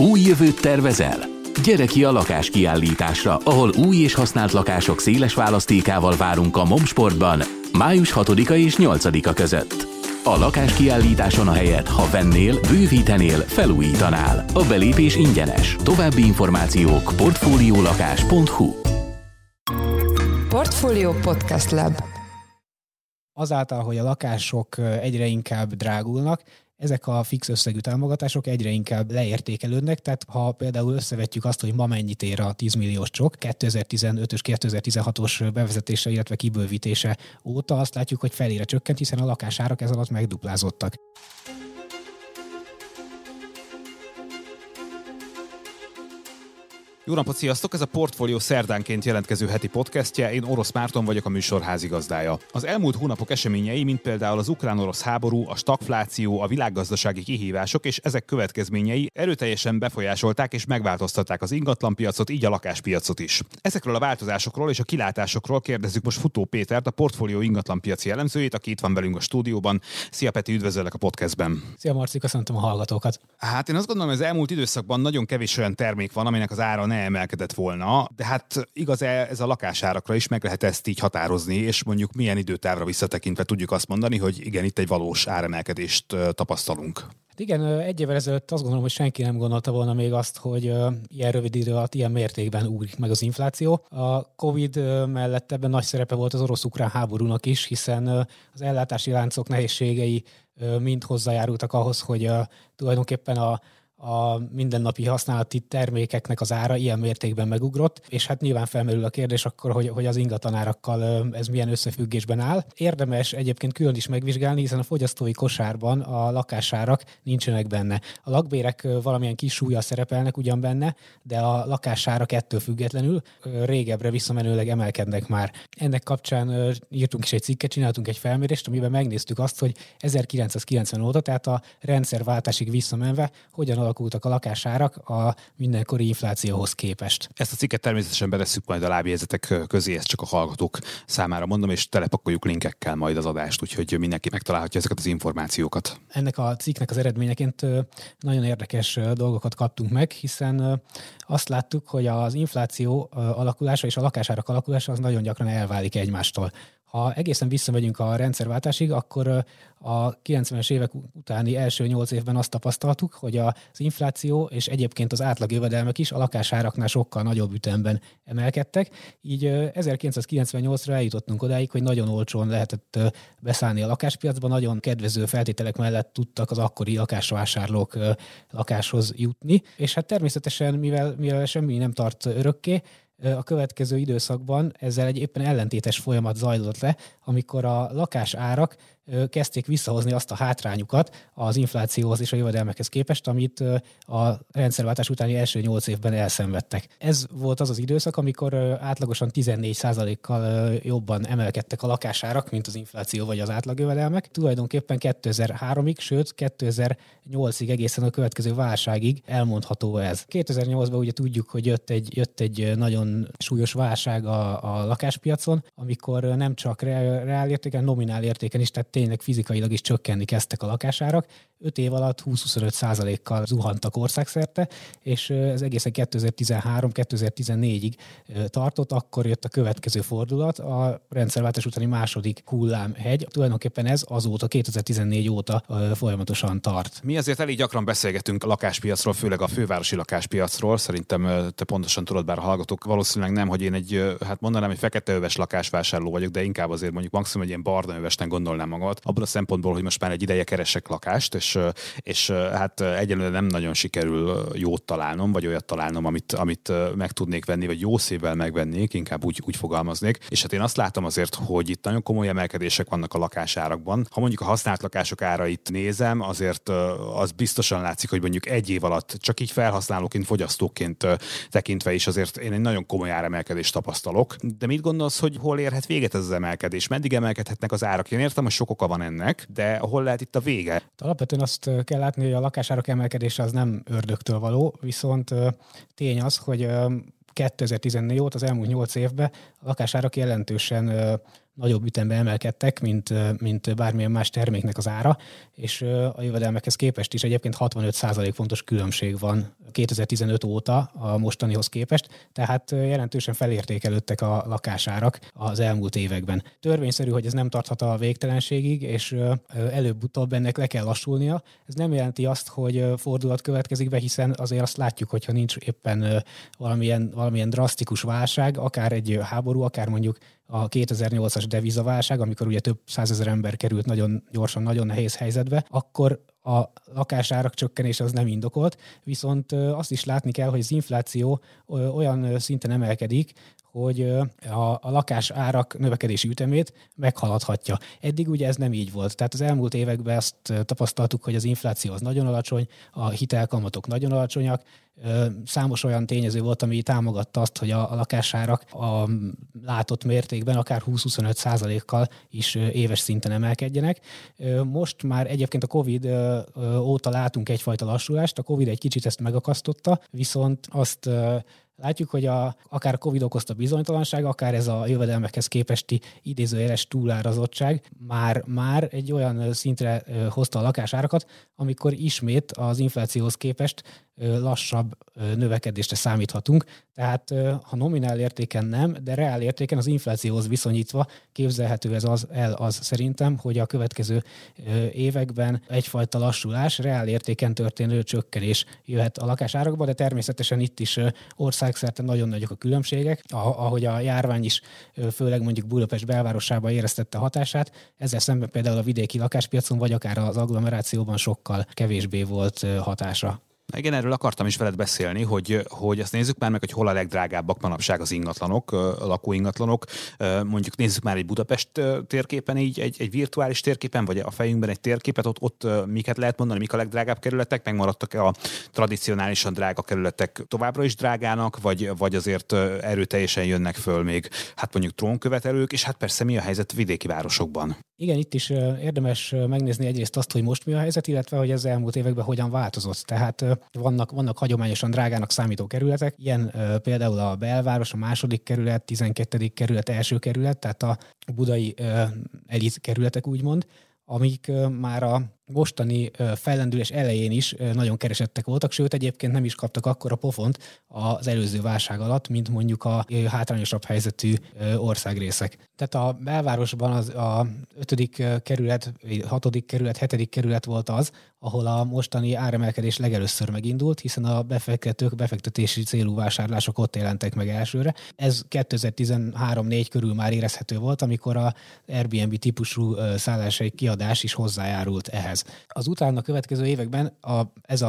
Új jövőt tervezel? Gyere ki a lakáskiállításra, ahol új és használt lakások széles választékával várunk a Mom Sportban május 6-a és 8-a között. A lakáskiállításon a helyet, ha vennél, bővítenél, felújítanál. A belépés ingyenes. További információk portfoliolakas.hu. Portfolio Podcast Lab. Azáltal, hogy a lakások egyre inkább drágulnak, ezek a fix összegű támogatások egyre inkább leértékelődnek, tehát ha például összevetjük azt, hogy ma mennyit ér a 10 milliós csok 2015-ös, 2016-os bevezetése, illetve kibővítése óta, azt látjuk, hogy felére csökkent, hiszen a lakásárak ez alatt megduplázottak. Jó napot, sziasztok! Ez a Portfolio szerdánként jelentkező heti podcastje, én Orosz Márton vagyok, a műsor házigazdája. Az elmúlt hónapok eseményei, mint például az ukrán-orosz háború, a stagfláció, a világgazdasági kihívások és ezek következményei erőteljesen befolyásolták és megváltoztatták az ingatlanpiacot, így a lakáspiacot is. Ezekről a változásokról és a kilátásokról kérdezzük most Futó Pétert, a Portfolio ingatlanpiaci elemzőjét, aki itt van velünk a stúdióban. Szia Peti, üdvözöllek a podcastben. Szia Marci, köszöntöm a hallgatókat. Hát én azt gondolom, hogy az elmúlt időszakban nagyon kevés olyan termék van, aminek az ára emelkedett volna, de hát igaz, ez a lakásárakra is meg lehet ezt így határozni, és mondjuk milyen időtávra visszatekintve tudjuk azt mondani, hogy igen, itt egy valós áremelkedést tapasztalunk. Igen, egy évvel ezelőtt azt gondolom, hogy senki nem gondolta volna még azt, hogy ilyen rövid idő alatt ilyen mértékben ugrik meg az infláció. A Covid mellett ebben nagy szerepe volt az orosz-ukrán háborúnak is, hiszen az ellátási láncok nehézségei mind hozzájárultak ahhoz, hogy tulajdonképpen a mindennapi használati termékeknek az ára ilyen mértékben megugrott, és hát nyilván felmerül a kérdés akkor, hogy az ingatlanárakkal ez milyen összefüggésben áll. Érdemes egyébként külön is megvizsgálni, hiszen a fogyasztói kosárban a lakásárak nincsenek benne. A lakbérek valamilyen kis súllyal szerepelnek ugyan benne, de a lakásárak ettől függetlenül régebbre visszamenőleg emelkednek már. Ennek kapcsán írtunk is egy cikket, csináltunk egy felmérést, amiben megnéztük azt, hogy 1990 óta, tehát a rendszerváltásig visszamenve, hogyan alakultak a lakásárak a mindenkori inflációhoz képest. Ezt a cikket természetesen bevesszük majd a lábjegyzetek közé, ezt csak a hallgatók számára mondom, és telepakoljuk linkekkel majd az adást, úgyhogy mindenki megtalálhatja ezeket az információkat. Ennek a cikknek az eredményeként nagyon érdekes dolgokat kaptunk meg, hiszen azt láttuk, hogy az infláció alakulása és a lakásárak alakulása az nagyon gyakran elválik egymástól. Ha egészen visszamegyünk a rendszerváltásig, akkor a 90-es évek utáni első 8 évben azt tapasztaltuk, hogy az infláció és egyébként az átlagjövedelmek is a lakásáraknál sokkal nagyobb ütemben emelkedtek. Így 1998-ra eljutottunk odáig, hogy nagyon olcsón lehetett beszállni a lakáspiacba, nagyon kedvező feltételek mellett tudtak az akkori lakásvásárlók lakáshoz jutni. És hát természetesen, mivel semmi nem tart örökké, a következő időszakban ezzel egy éppen ellentétes folyamat zajlott le, amikor a lakásárak kezdték visszahozni azt a hátrányukat az inflációhoz és a jövedelmekhez képest, amit a rendszerváltás utáni első 8 évben elszenvedtek. Ez volt az az időszak, amikor átlagosan 14%-kal jobban emelkedtek a lakásárak, mint az infláció vagy az átlagjövedelmek. Tulajdonképpen 2003-ig, sőt 2008-ig egészen a következő válságig elmondható ez. 2008-ban ugye tudjuk, hogy jött egy nagyon súlyos válság a lakáspiacon, amikor nem csak reál értéken, nominál értéken is, tehát tényleg fizikailag is csökkenni kezdtek a lakásárak. 5 év alatt 20-25%-kal zuhantak országszerte, és ez egészen 2013-2014-ig tartott, akkor jött a következő fordulat, a rendszerváltás utáni második hullámhegy. Tulajdonképpen ez azóta, 2014 óta folyamatosan tart. Mi azért elég gyakran beszélgetünk a lakáspiacról, főleg a fővárosi lakáspiacról. Szerintem te pontosan tudod, bár a hallgatók valószínűleg nem, hogy én egy feketeöves lakásvásárló vagyok, de inkább azért mondjuk maximum egy ilyen barnaövesnek gondolnám magamat. Abban a szempontból, hogy most már egy ideje keresek lakást, és hát egyelőre nem nagyon sikerül jót találnom, vagy olyat találnom, amit meg tudnék venni, vagy jó szívvel megvennék, inkább úgy fogalmaznék. És hát én azt látom azért, hogy itt nagyon komoly emelkedések vannak a lakásárakban. Ha mondjuk a használt lakások árait nézem, azért az biztosan látszik, hogy mondjuk egy év alatt, csak így felhasználóként, fogyasztóként tekintve is azért én egy nagyon komoly áremelkedést tapasztalok. De mit gondolsz, hogy hol érhet véget ez az emelkedés? Meddig emelkedhetnek az árak? Én értem, hogy sok oka van ennek, de hol lehet itt a vége? Alapvetően azt kell látni, hogy a lakásárak emelkedése az nem ördögtől való, viszont tény az, hogy 2014 óta, az elmúlt 8 évben a lakásárak jelentősen nagyobb ütemben emelkedtek, mint bármilyen más terméknek az ára, és a jövedelmekhez képest is egyébként 65% pontos különbség van 2015 óta a mostanihoz képest, tehát jelentősen felértékelődtek a lakásárak az elmúlt években. Törvényszerű, hogy ez nem tarthat a végtelenségig, és előbb-utóbb ennek le kell lassulnia. Ez nem jelenti azt, hogy fordulat következik be, hiszen azért azt látjuk, hogyha nincs éppen valamilyen drasztikus válság, akár egy háború, akár mondjuk a 2008-as devizaválság, amikor ugye több százezer ember került nagyon gyorsan, nagyon nehéz helyzetbe, akkor a lakásárak csökkenés az nem indokolt, viszont azt is látni kell, hogy az infláció olyan szinten emelkedik, hogy a lakásárak növekedési ütemét meghaladhatja. Eddig ugye ez nem így volt. Tehát az elmúlt években azt tapasztaltuk, hogy az infláció az nagyon alacsony, a hitelkamatok nagyon alacsonyak, számos olyan tényező volt, ami támogatta azt, hogy a lakásárak a látott mértékben akár 20-25%-kal is éves szinten emelkedjenek. Most már egyébként a Covid óta látunk egyfajta lassulást, a Covid egy kicsit ezt megakasztotta, viszont azt látjuk, hogy akár a Covid okozta bizonytalanság, akár ez a jövedelmekhez képesti idézőjeles túlárazottság már egy olyan szintre hozta a lakásárakat, amikor ismét az inflációhoz képest lassabb növekedésre számíthatunk. Tehát ha nominál értéken nem, de reál értéken az inflációhoz viszonyítva képzelhető ez szerintem, hogy a következő években egyfajta lassulás, reál értéken történő csökkenés jöhet a lakásárakba, de természetesen itt is országszerte nagyon nagyok a különbségek. Ahogy a járvány is főleg mondjuk Budapest belvárosában éreztette hatását, ezzel szemben például a vidéki lakáspiacon vagy akár az agglomerációban sokkal kevésbé volt hatása. Igen, erről akartam is veled beszélni, hogy ezt nézzük már meg, hogy hol a legdrágábbak manapság az ingatlanok, a lakóingatlanok. Mondjuk nézzük már egy Budapest térképen, így egy virtuális térképen, vagy a fejünkben egy térképet, ott miket lehet mondani, mik a legdrágább kerületek, megmaradtak-e a tradicionálisan drága kerületek továbbra is drágának, vagy azért erőteljesen jönnek föl még, hát mondjuk trónkövetelők, és hát persze mi a helyzet vidéki városokban? Igen, itt is érdemes megnézni egyrészt azt, hogy most mi a helyzet, illetve hogy ez elmúlt években hogyan változott. Tehát vannak hagyományosan drágának számító kerületek, ilyen például a belváros, a második kerület, 12. kerület, első kerület, tehát a budai elit kerületek úgymond, amik már a mostani fellendülés elején is nagyon keresettek voltak, sőt egyébként nem is kaptak akkora pofont az előző válság alatt, mint mondjuk a hátrányosabb helyzetű országrészek. Tehát a belvárosban az a 5. kerület, 6. kerület, 7. kerület volt az, ahol a mostani áremelkedés legelőször megindult, hiszen a befektetők befektetési célú vásárlások ott jelentek meg elsőre. Ez 2013-4 körül már érezhető volt, amikor a Airbnb típusú szállásai kiadás is hozzájárult ehhez. Az utána következő években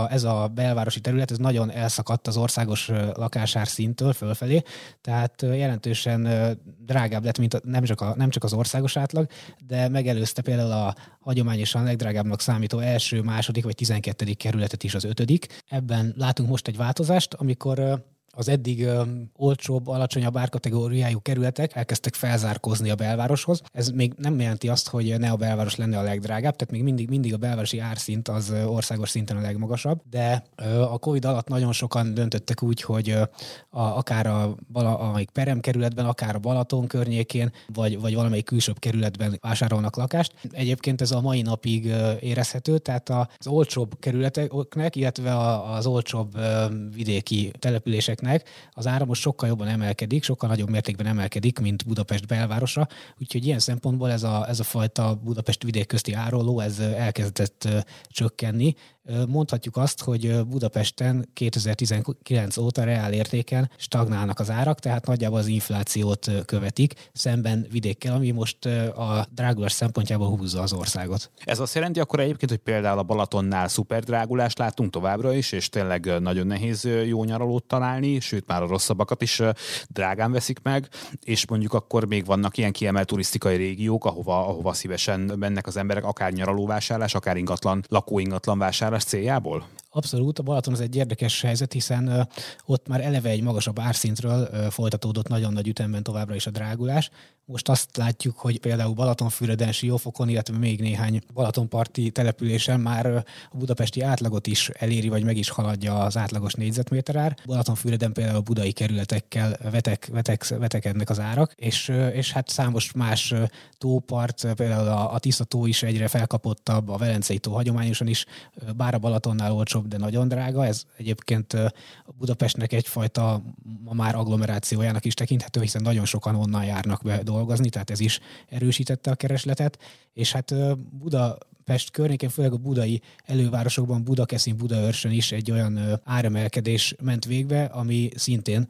ez a belvárosi terület ez nagyon elszakadt az országos lakásár szinttől fölfelé, tehát jelentősen drágább lett, mint nem csak az országos átlag, de megelőzte például a hagyományosan legdrágábbnak számító első, második vagy 12. kerületet is az 5. Ebben látunk most egy változást, amikor az eddig olcsóbb, alacsonyabb árkategóriájú kerületek elkezdtek felzárkózni a belvároshoz. Ez még nem jelenti azt, hogy ne a belváros lenne a legdrágább, tehát még mindig a belvárosi árszint az országos szinten a legmagasabb, de a Covid alatt nagyon sokan döntöttek úgy, hogy akár a Perem kerületben, akár a Balaton környékén, vagy valamelyik külsőbb kerületben vásárolnak lakást. Egyébként ez a mai napig érezhető, tehát az olcsóbb kerületeknek, illetve az olcsóbb vidéki településeknek az ára most sokkal jobban emelkedik, sokkal nagyobb mértékben emelkedik, mint Budapest belvárosa, úgyhogy ilyen szempontból ez a fajta Budapest vidék közti áróló, ez elkezdett csökkenni. Mondhatjuk azt, hogy Budapesten 2019 óta reál értéken stagnálnak az árak, tehát nagyjából az inflációt követik, szemben vidékkel, ami most a drágulás szempontjából húzza az országot. Ez azt jelenti akkor egyébként, hogy például a Balatonnál szuperdrágulást látunk továbbra is, és tényleg nagyon nehéz jó nyaralót találni, sőt már a rosszabbakat is drágán veszik meg, és mondjuk akkor még vannak ilyen kiemelt turisztikai régiók, ahova szívesen mennek az emberek, akár nyaralóvásárlás, akár ingatlan, lakóingatlan vásárlás céljából? Abszolút, a Balaton az egy érdekes helyzet, hiszen ott már eleve egy magasabb árszintről folytatódott nagyon nagy ütemben továbbra is a drágulás. Most azt látjuk, hogy például Balatonfüreden, Siófokon, illetve még néhány balatonparti településen már a budapesti átlagot is eléri, vagy meg is haladja az átlagos négyzetméterár. Balatonfüreden például a budai kerületekkel vetekednek az árak, és hát számos más tópart, például a Tisza tó is egyre felkapottabb, a Velencei tó hagyományosan is, bár a Balatonnál olcsóbb, de nagyon drága. Ez egyébként Budapestnek egyfajta ma már agglomerációjának is tekinthető, hiszen nagyon sokan onnan járnak be dolgozni, tehát ez is erősítette a keresletet. És hát Budapest környékén, főleg a budai elővárosokban, Budakeszin, Budaörsön is egy olyan áremelkedés ment végbe, ami szintén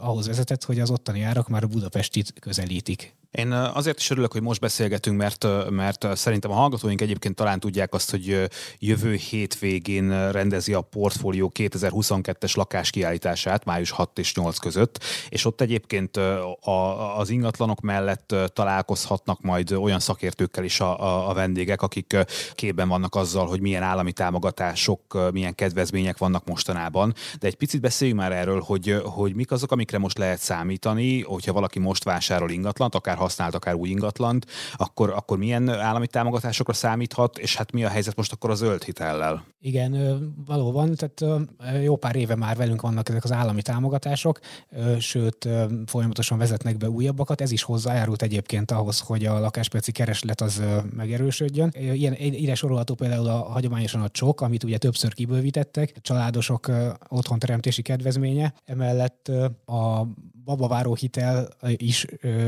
ahhoz vezetett, hogy az ottani árak már a budapestit közelítik. Én azért is örülök, hogy most beszélgetünk, mert szerintem a hallgatóink egyébként talán tudják azt, hogy jövő hétvégén rendezi a Portfolio 2022-es lakáskiállítását május 6 és 8 között, és ott egyébként az ingatlanok mellett találkozhatnak majd olyan szakértőkkel is a vendégek, akik képben vannak azzal, hogy milyen állami támogatások, milyen kedvezmények vannak mostanában. De egy picit beszéljünk már erről, hogy mik azok, amikre most lehet számítani, hogyha valaki most vásárol ingatlant, akár használt, akár új ingatlant, akkor milyen állami támogatásokra számíthat, és hát mi a helyzet most akkor a zöld hitellel? Igen, valóban, tehát jó pár éve már velünk vannak ezek az állami támogatások, sőt, folyamatosan vezetnek be újabbakat, ez is hozzájárult egyébként ahhoz, hogy a lakáspiaci kereslet az megerősödjön. Ilyen ide sorolható például a hagyományosan a csok, amit ugye többször kibővítettek, családosok otthonteremtési kedvezménye, emellett a babaváró hitel is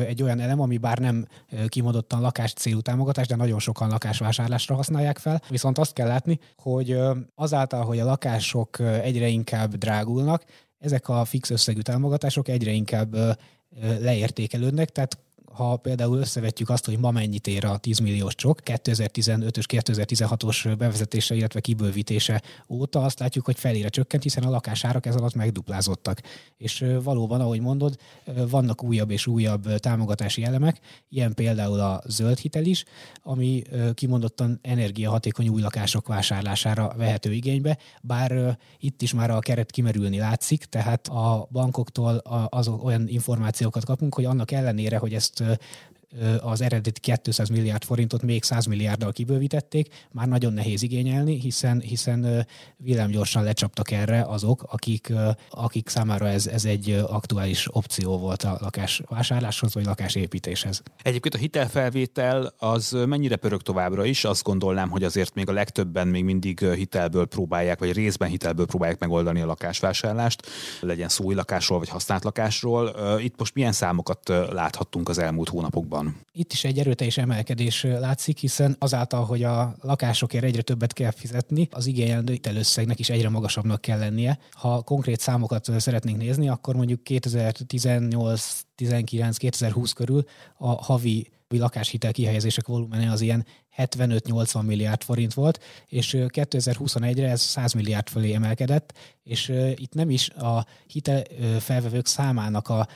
egy olyan elem, ami bár nem kimondottan lakás célú támogatás, de nagyon sokan lakásvásárlásra használják fel. Viszont azt kell látni, hogy azáltal, hogy a lakások egyre inkább drágulnak, ezek a fix összegű támogatások egyre inkább leértékelődnek, tehát ha például összevetjük azt, hogy ma mennyit ér a 10 milliós csok 2015-ös, 2016-os bevezetése, illetve kibővítése óta, azt látjuk, hogy felére csökkent, hiszen a lakásárak ez alatt megduplázottak. És valóban, ahogy mondod, vannak újabb és újabb támogatási elemek, ilyen például a zöld hitel is, ami kimondottan energiahatékony új lakások vásárlására vehető igénybe, bár itt is már a keret kimerülni látszik, tehát a bankoktól azok olyan információkat kapunk, hogy annak ellenére, hogy ezt az eredeti 200 milliárd forintot még 100 milliárddal kibővítették, már nagyon nehéz igényelni, hiszen villámgyorsan lecsaptak erre azok, akik számára ez egy aktuális opció volt a lakásvásárláshoz vagy lakásépítéshez. Egyébként a hitelfelvétel az mennyire pörög továbbra is? Azt gondolnám, hogy azért még a legtöbben még mindig hitelből próbálják, vagy részben hitelből próbálják megoldani a lakásvásárlást, legyen szó új lakásról vagy használt lakásról. Itt most milyen számokat láthattunk az elmúlt hónapokban? Itt is egy erőteljes emelkedés látszik, hiszen azáltal, hogy a lakásokért egyre többet kell fizetni, az igényelendő hitelösszegnek is egyre magasabbnak kell lennie. Ha konkrét számokat szeretnénk nézni, akkor mondjuk 2018-19-2020 körül a havi lakáshitel kihelyezések volumene az ilyen 75-80 milliárd forint volt, és 2021-re ez 100 milliárd fölé emelkedett, és itt nem is a hitelfelvevők számának a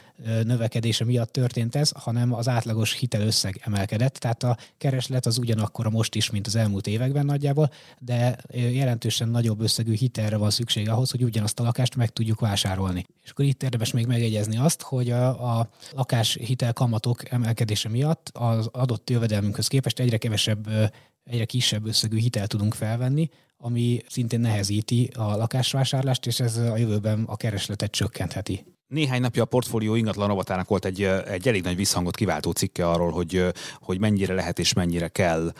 növekedése miatt történt ez, hanem az átlagos hitelösszeg emelkedett, tehát a kereslet az ugyanakkora most is, mint az elmúlt években nagyjából, de jelentősen nagyobb összegű hitelre van szükség ahhoz, hogy ugyanazt a lakást meg tudjuk vásárolni. És akkor itt érdemes még megjegyezni azt, hogy a lakáshitel kamatok emelkedése miatt az adott jövedelmünkhöz képest egyre kisebb összegű hitelt tudunk felvenni, ami szintén nehezíti a lakásvásárlást, és ez a jövőben a keresletet csökkentheti. Néhány napja a Portfólió ingatlan rovatának volt egy elég nagy visszhangot kiváltó cikke arról, hogy mennyire lehet és mennyire kell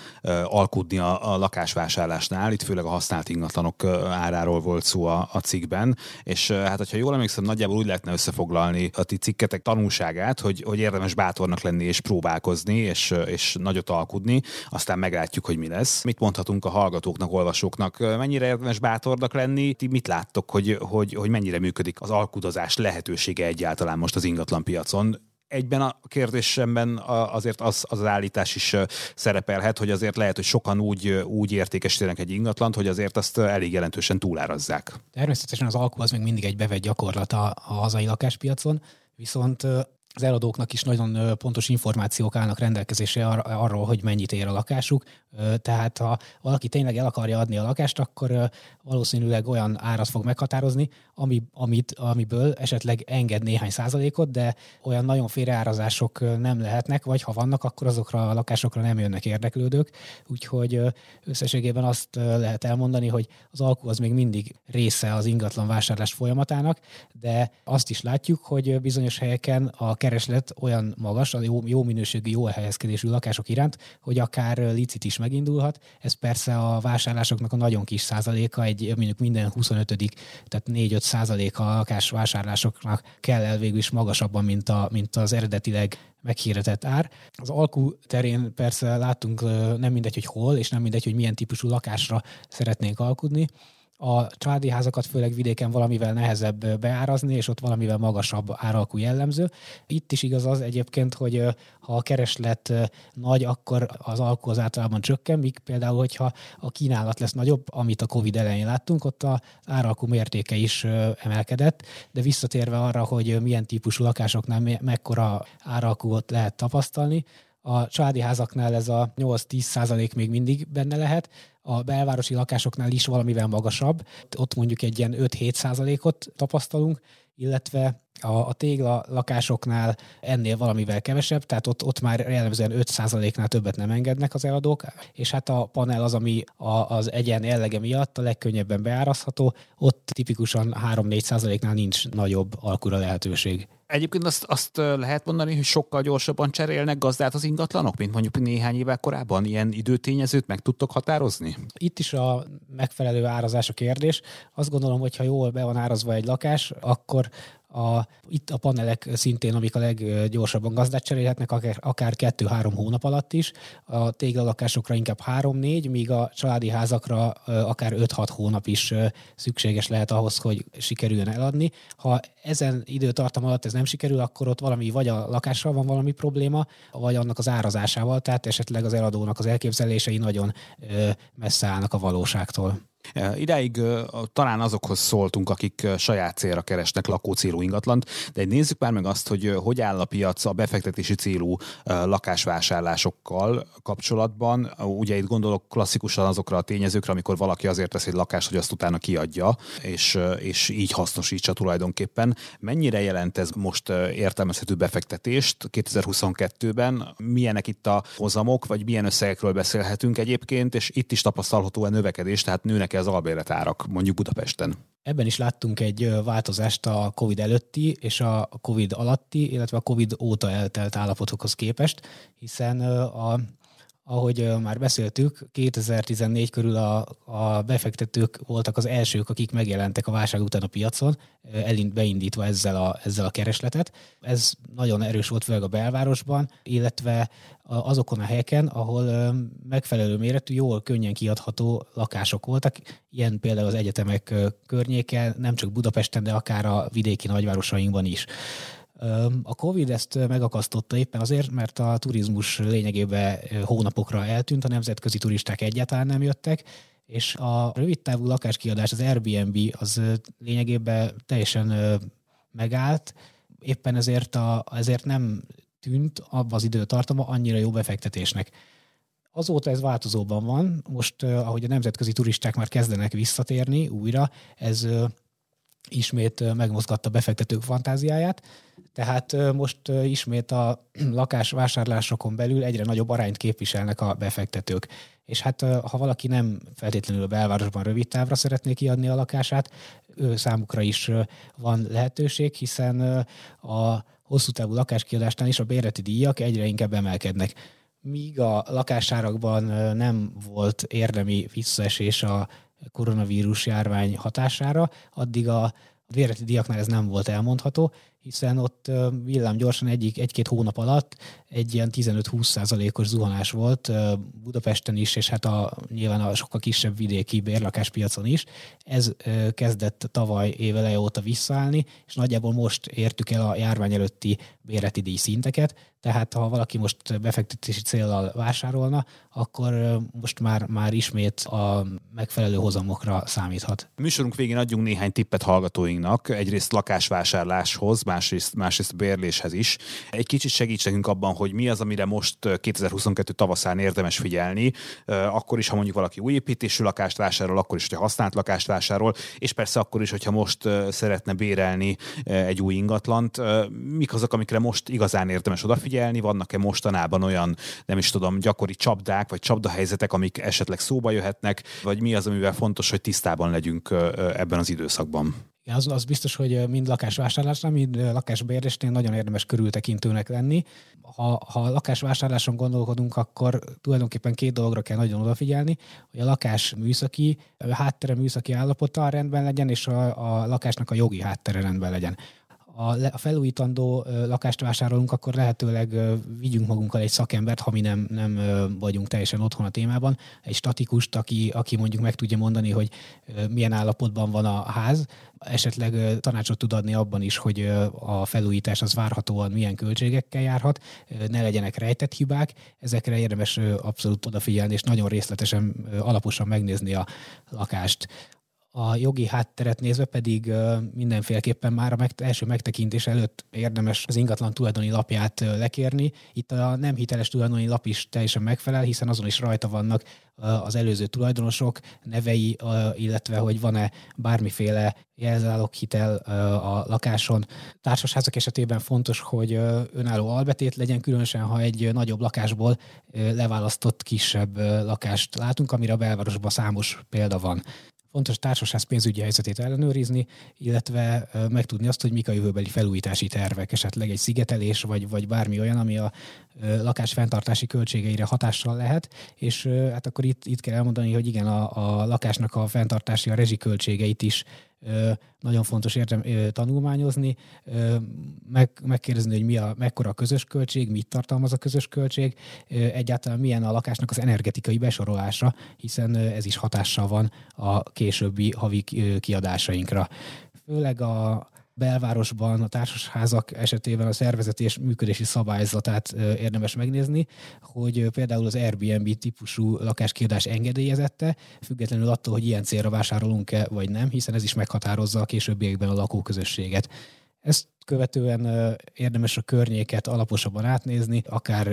alkudni a lakásvásárlásnál. Itt főleg a használt ingatlanok áráról volt szó a cikkben, és hát ha jól emlékszem, nagyjából úgy lehetne összefoglalni a ti cikketek tanulságát, hogy érdemes bátornak lenni és próbálkozni, és nagyot alkudni, aztán meglátjuk, hogy mi lesz. Mit mondhatunk a hallgatóknak, olvasóknak? Mennyire érdemes bátornak lenni? Ti mit láttok, hogy mennyire működik az alkudozás lehetőség egyáltalán most az ingatlan piacon? Egyben a kérdésemben azért az állítás is szerepelhet, hogy azért lehet, hogy sokan úgy értékesítenek egy ingatlant, hogy azért azt elég jelentősen túlárazzák. Természetesen az alkú az még mindig egy bevett gyakorlat a hazai lakáspiacon, viszont az eladóknak is nagyon pontos információk állnak rendelkezésre arról, hogy mennyit ér a lakásuk. Tehát ha valaki tényleg el akarja adni a lakást, akkor valószínűleg olyan árat fog meghatározni, amiből esetleg enged néhány százalékot, de olyan nagyon félreárazások nem lehetnek, vagy ha vannak, akkor azokra a lakásokra nem jönnek érdeklődők. Úgyhogy összességében azt lehet elmondani, hogy az alkú az még mindig része az ingatlan vásárlás folyamatának, de azt is látjuk, hogy bizonyos helyeken a kereslet olyan magas, a jó minőségű, jó elhelyezkedésű lakások iránt, hogy akár licit is megindulhat. Ez persze a vásárlásoknak a nagyon kis százaléka, mondjuk minden 25., tehát 4-5 százaléka a lakásvásárlásoknak kell el végül is magasabban, mint az eredetileg meghirdetett ár. Az alkú terén persze láttunk, nem mindegy, hogy hol, és nem mindegy, hogy milyen típusú lakásra szeretnénk alkudni. A családi házakat főleg vidéken valamivel nehezebb beárazni, és ott valamivel magasabb áralkú jellemző. Itt is igaz az egyébként, hogy ha a kereslet nagy, akkor az alkú az általában csökken, míg például, hogyha a kínálat lesz nagyobb, amit a Covid elején láttunk, ott az áralkú mértéke is emelkedett, de visszatérve arra, hogy milyen típusú lakásoknál mekkora áralkút lehet tapasztalni, a családi házaknál ez a 8-10% még mindig benne lehet, a belvárosi lakásoknál is valamivel magasabb, ott mondjuk egy ilyen 5-7%-ot tapasztalunk, illetve a tégla lakásoknál ennél valamivel kevesebb, tehát ott már jellemzően 5%-nál többet nem engednek az eladók, és hát a panel az, ami az egyen jellege miatt a legkönnyebben beárazható, ott tipikusan 3-4%-nál nincs nagyobb alkúra lehetőség. Egyébként azt lehet mondani, hogy sokkal gyorsabban cserélnek gazdát az ingatlanok, mint mondjuk néhány évvel korábban? Ilyen időtényezőt meg tudtok határozni? Itt is a megfelelő árazás a kérdés. Azt gondolom, hogy ha jól be van árazva egy lakás, akkor itt a panelek szintén, amik a leggyorsabban gazdát cserélhetnek, akár 2-3 hónap alatt is, a téglalakásokra inkább 3-4, míg a családi házakra akár 5-6 hónap is szükséges lehet ahhoz, hogy sikerüljön eladni. Ha ezen időtartam alatt ez nem sikerül, akkor ott valami, vagy a lakással van valami probléma, vagy annak az árazásával, tehát esetleg az eladónak az elképzelései nagyon messze állnak a valóságtól. Idáig talán azokhoz szóltunk, akik saját célra keresnek lakó célú ingatlant, de nézzük már meg azt, hogy hogy áll a piac a befektetési célú lakásvásárlásokkal kapcsolatban. Ugye itt gondolok klasszikusan azokra a tényezőkre, amikor valaki azért vesz egy lakást, hogy azt utána kiadja, és így hasznosítsa tulajdonképpen. Mennyire jelent ez most értelmezhető befektetést 2022-ben? Milyenek itt a hozamok, vagy milyen összegekről beszélhetünk egyébként, és itt is tapasztalható a növekedés, tehát nőnek az albérletárak, mondjuk Budapesten? Ebben is láttunk egy változást a Covid előtti és a Covid alatti, illetve a Covid óta eltelt állapotokhoz képest, hiszen ahogy már beszéltük, 2014 körül a befektetők voltak az elsők, akik megjelentek a válság után a piacon, beindítva ezzel a keresletet. Ez nagyon erős volt főleg a belvárosban, illetve azokon a helyeken, ahol megfelelő méretű, jól, könnyen kiadható lakások voltak. Ilyen például az egyetemek környéke, nem csak Budapesten, de akár a vidéki nagyvárosainkban is. A Covid ezt megakasztotta éppen azért, mert a turizmus lényegében hónapokra eltűnt, a nemzetközi turisták egyáltalán nem jöttek, és a rövidtávú lakáskiadás, az Airbnb, az lényegében teljesen megállt, éppen ezért nem tűnt abban az időtartama annyira jó befektetésnek. Azóta ez változóban van, most ahogy a nemzetközi turisták már kezdenek visszatérni újra, ez ismét megmozgatta befektetők fantáziáját, tehát most ismét a lakásvásárlásokon belül egyre nagyobb arányt képviselnek a befektetők. És hát ha valaki nem feltétlenül a belvárosban rövid távra szeretné kiadni a lakását, ő számukra is van lehetőség, hiszen a hosszú távú lakáskiadásnál is a bérleti díjak egyre inkább emelkednek. Míg a lakásárakban nem volt érdemi visszaesés a koronavírus járvány hatására, addig a bérleti díjaknál ez nem volt elmondható, hiszen ott villámgyorsan egy-két hónap alatt egy ilyen 15-20%-os zuhanás volt Budapesten is, és hát nyilván a sokkal kisebb vidéki bérlakáspiacon is. Ez kezdett tavaly éveleje óta visszaállni, és nagyjából most értük el a járvány előtti bérleti díjszinteket, tehát ha valaki most befektetési céllal vásárolna, akkor most már ismét a megfelelő hozamokra számíthat. A műsorunk végén adjunk néhány tippet hallgatóinknak, egyrészt lakásvásárláshoz, másrészt bérléshez is. Egy kicsit segíts nekünk abban, hogy mi az, amire most 2022 tavaszán érdemes figyelni, akkor is, ha mondjuk valaki új építésű lakást vásárol, akkor is, hogyha használt lakást vásárol, és persze akkor is, hogyha most szeretne bérelni egy új ingatlant. Mik azok, amikre most igazán érdemes odafigyelni? Vannak-e mostanában olyan, nem is tudom, gyakori csapdák, vagy csapdahelyzetek, amik esetleg szóba jöhetnek, vagy mi az, amivel fontos, hogy tisztában legyünk ebben az időszakban? Az biztos, hogy mind lakásvásárlásnál, mind lakásbérlésnél nagyon érdemes körültekintőnek lenni. Ha lakásvásárláson gondolkodunk, akkor tulajdonképpen két dologra kell nagyon odafigyelni, hogy a lakás műszaki, háttere műszaki állapota rendben legyen, és a lakásnak a jogi háttere rendben legyen. A felújítandó lakást vásárolunk, akkor lehetőleg vigyünk magunkkal egy szakembert, ha mi nem vagyunk teljesen otthon a témában, egy statikust, aki mondjuk meg tudja mondani, hogy milyen állapotban van a ház, esetleg tanácsot tud adni abban is, hogy a felújítás az várhatóan milyen költségekkel járhat, ne legyenek rejtett hibák, ezekre érdemes abszolút odafigyelni, és nagyon részletesen, alaposan megnézni a lakást. A jogi hátteret nézve pedig mindenféleképpen már első megtekintés előtt érdemes az ingatlan tulajdoni lapját lekérni. Itt a nem hiteles tulajdoni lap is teljesen megfelel, hiszen azon is rajta vannak az előző tulajdonosok nevei, illetve hogy van-e bármiféle jelzáloghitel a lakáson. Társasházak esetében fontos, hogy önálló albetét legyen, különösen ha egy nagyobb lakásból leválasztott kisebb lakást látunk, amire a belvárosban számos példa van. Fontos társasház pénzügyi helyzetét ellenőrizni, illetve megtudni azt, hogy mik a jövőbeli felújítási tervek, esetleg egy szigetelés, vagy bármi olyan, ami a lakás fenntartási költségeire hatással lehet, és hát akkor itt kell elmondani, hogy igen, a lakásnak a fenntartási, a rezsiköltségeit is nagyon fontos tanulmányozni, megkérdezni, hogy mekkora a közös költség, mit tartalmaz a közös költség, egyáltalán milyen a lakásnak az energetikai besorolása, hiszen ez is hatással van a későbbi havi kiadásainkra. Főleg a belvárosban, a társasházak esetében a szervezeti és működési szabályzatát érdemes megnézni, hogy például az Airbnb típusú lakáskiadás engedélyezette, függetlenül attól, hogy ilyen célra vásárolunk-e vagy nem, hiszen ez is meghatározza a későbbiekben a lakóközösséget. Ezt követően érdemes a környéket alaposabban átnézni, akár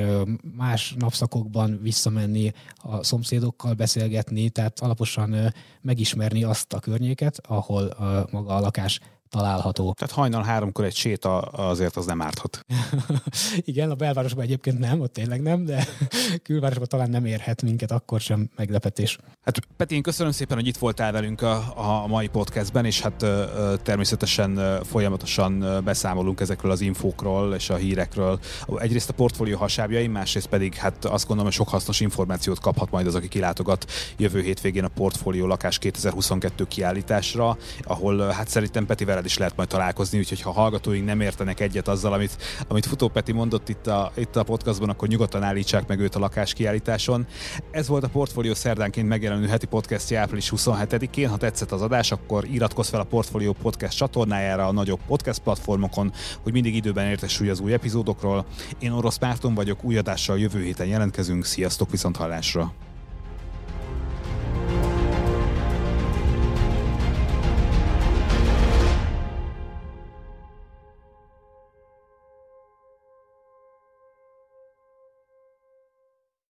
más napszakokban visszamenni, a szomszédokkal beszélgetni, tehát alaposan megismerni azt a környéket, ahol maga a lakás található. Tehát hajnal 3-kor egy séta azért az nem árthat. Igen, a belvárosban egyébként nem, ott tényleg nem, de külvárosban talán nem érhet minket akkor sem meglepetés. Hát Peti, én köszönöm szépen, hogy itt voltál velünk a mai podcastben, és hát természetesen folyamatosan beszámolunk ezekről az infókról és a hírekről. Egyrészt a portfólió hasábjain, másrészt pedig hát azt gondolom, hogy sok hasznos információt kaphat majd az, aki kilátogat jövő hétvégén a Portfolio Lakás 2022 kiállításra, ahol hát szerintem Peti veled is lehet majd találkozni, úgyhogy ha hallgatóink nem értenek egyet azzal, amit Futó Peti mondott itt a podcastban, akkor nyugodtan állítsák meg őt a lakáskiállításon. Ez volt a Portfolio szerdánként megjelenő heti podcastja április 27-én. Ha tetszett az adás, akkor iratkozz fel a Portfolio Podcast csatornájára a nagyobb podcast platformokon, hogy mindig időben értesülj az új epizódokról. Én Orosz Márton vagyok, új adással jövő héten jelentkezünk. Sziasztok, viszonthallásra!